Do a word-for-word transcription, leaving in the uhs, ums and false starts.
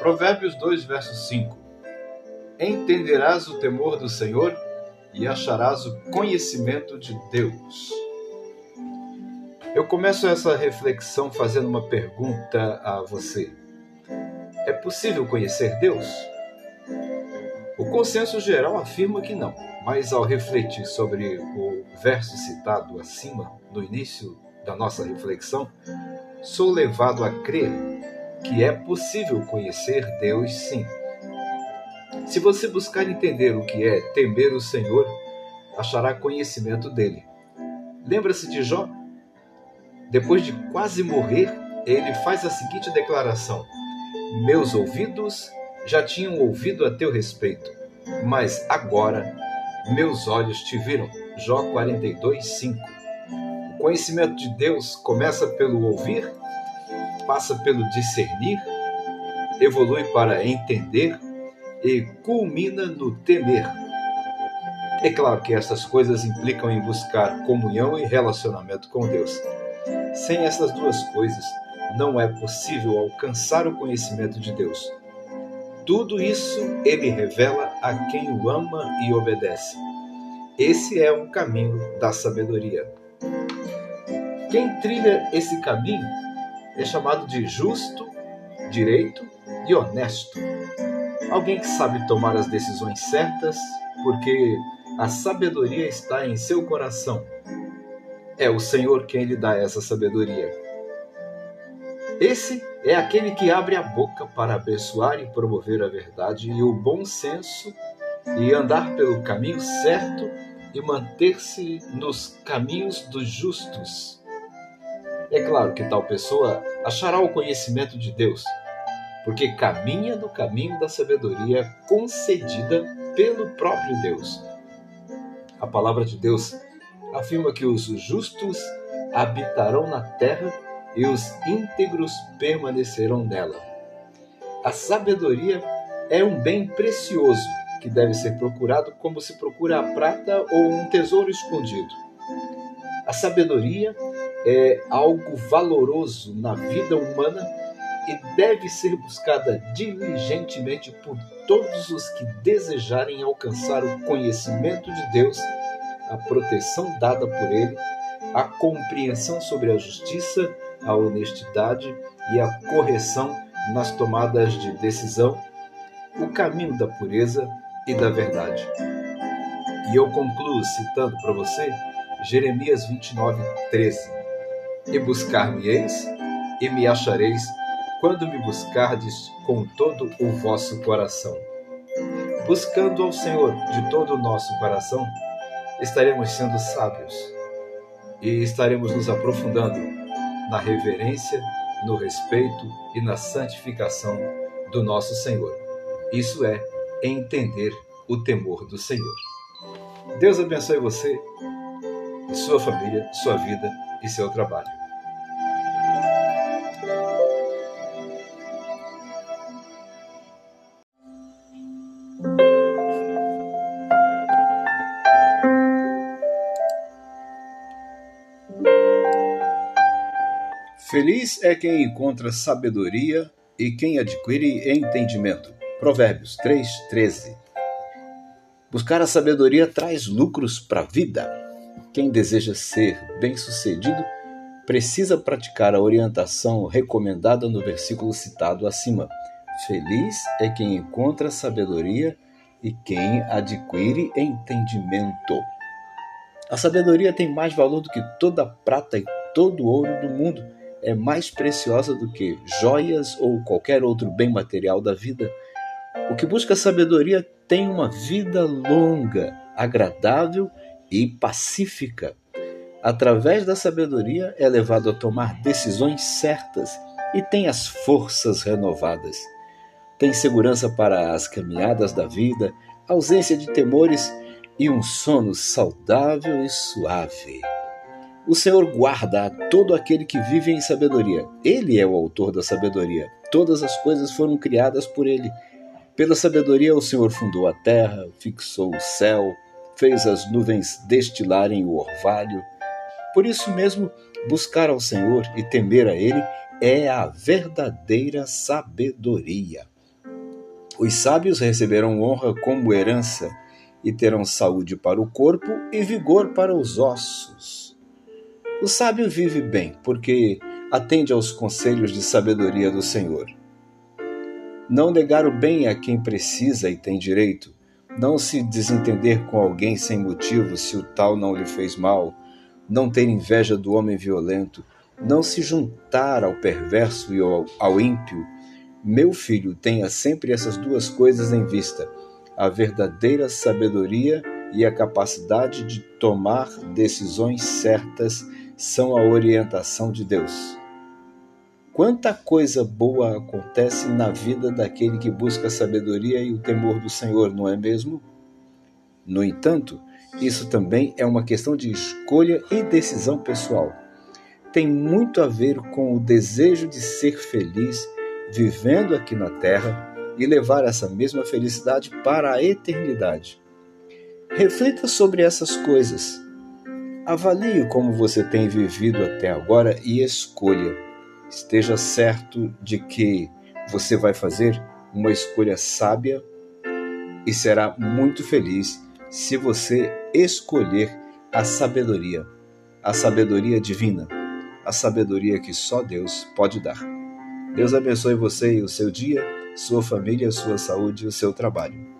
Provérbios dois, verso cinco. Entenderás o temor do Senhor e acharás o conhecimento de Deus. Eu começo essa reflexão fazendo uma pergunta a você. É possível conhecer Deus? O consenso geral afirma que não, mas ao refletir sobre o verso citado acima, no início da nossa reflexão, sou levado a crer que é possível conhecer Deus sim. Se você buscar entender o que é temer o Senhor, achará conhecimento dele. Lembra-se de Jó? Depois de quase morrer, ele faz a seguinte declaração: meus ouvidos já tinham ouvido a teu respeito, mas agora meus olhos te viram. Jó quarenta e dois, cinco. O conhecimento de Deus começa pelo ouvir, passa pelo discernir, evolui para entender e culmina no temer. É claro que essas coisas implicam em buscar comunhão e relacionamento com Deus. Sem essas duas coisas, não é possível alcançar o conhecimento de Deus. Tudo isso ele revela a quem o ama e obedece. Esse é o caminho da sabedoria. Quem trilha esse caminho é chamado de justo, direito e honesto. Alguém que sabe tomar as decisões certas, porque a sabedoria está em seu coração. É o Senhor quem lhe dá essa sabedoria. Esse é aquele que abre a boca para abençoar e promover a verdade e o bom senso e andar pelo caminho certo e manter-se nos caminhos dos justos. É claro que tal pessoa achará o conhecimento de Deus, porque caminha no caminho da sabedoria concedida pelo próprio Deus. A palavra de Deus afirma que os justos habitarão na terra e os íntegros permanecerão nela. A sabedoria é um bem precioso que deve ser procurado como se procura a prata ou um tesouro escondido. A sabedoria é algo valoroso na vida humana e deve ser buscada diligentemente por todos os que desejarem alcançar o conhecimento de Deus, a proteção dada por ele, a compreensão sobre a justiça, a honestidade e a correção nas tomadas de decisão, o caminho da pureza e da verdade. E eu concluo citando para você Jeremias vinte e nove, treze. E buscar-me-eis e me achareis quando me buscardes com todo o vosso coração. Buscando ao Senhor de todo o nosso coração, estaremos sendo sábios e estaremos nos aprofundando na reverência, no respeito e na santificação do nosso Senhor. Isso é entender o temor do Senhor. Deus abençoe você, sua família, sua vida e seu trabalho. Feliz é quem encontra sabedoria e quem adquire entendimento. Provérbios três, treze. Buscar a sabedoria traz lucros para a vida. Quem deseja ser bem-sucedido precisa praticar a orientação recomendada no versículo citado acima. Feliz é quem encontra sabedoria e quem adquire entendimento. A sabedoria tem mais valor do que toda a prata e todo o ouro do mundo. É mais preciosa do que joias ou qualquer outro bem material da vida. O que busca sabedoria tem uma vida longa, agradável e pacífica. Através da sabedoria é levado a tomar decisões certas e tem as forças renovadas. Tem segurança para as caminhadas da vida, ausência de temores e um sono saudável e suave. O Senhor guarda a todo aquele que vive em sabedoria. Ele é o autor da sabedoria. Todas as coisas foram criadas por ele. Pela sabedoria o Senhor fundou a terra, fixou o céu, fez as nuvens destilarem o orvalho. Por isso mesmo, buscar ao Senhor e temer a ele é a verdadeira sabedoria. Os sábios receberão honra como herança e terão saúde para o corpo e vigor para os ossos. O sábio vive bem, porque atende aos conselhos de sabedoria do Senhor. Não negar o bem a quem precisa e tem direito, não se desentender com alguém sem motivo se o tal não lhe fez mal, não ter inveja do homem violento, não se juntar ao perverso e ao, ao ímpio. Meu filho, tenha sempre essas duas coisas em vista, a verdadeira sabedoria e a capacidade de tomar decisões certas são a orientação de Deus. Quanta coisa boa acontece na vida daquele que busca a sabedoria e o temor do Senhor, não é mesmo? No entanto, isso também é uma questão de escolha e decisão pessoal. Tem muito a ver com o desejo de ser feliz vivendo aqui na terra e levar essa mesma felicidade para a eternidade. Reflita sobre essas coisas. Avalie como você tem vivido até agora e escolha. Esteja certo de que você vai fazer uma escolha sábia e será muito feliz se você escolher a sabedoria, a sabedoria divina, a sabedoria que só Deus pode dar. Deus abençoe você e o seu dia, sua família, sua saúde e o seu trabalho.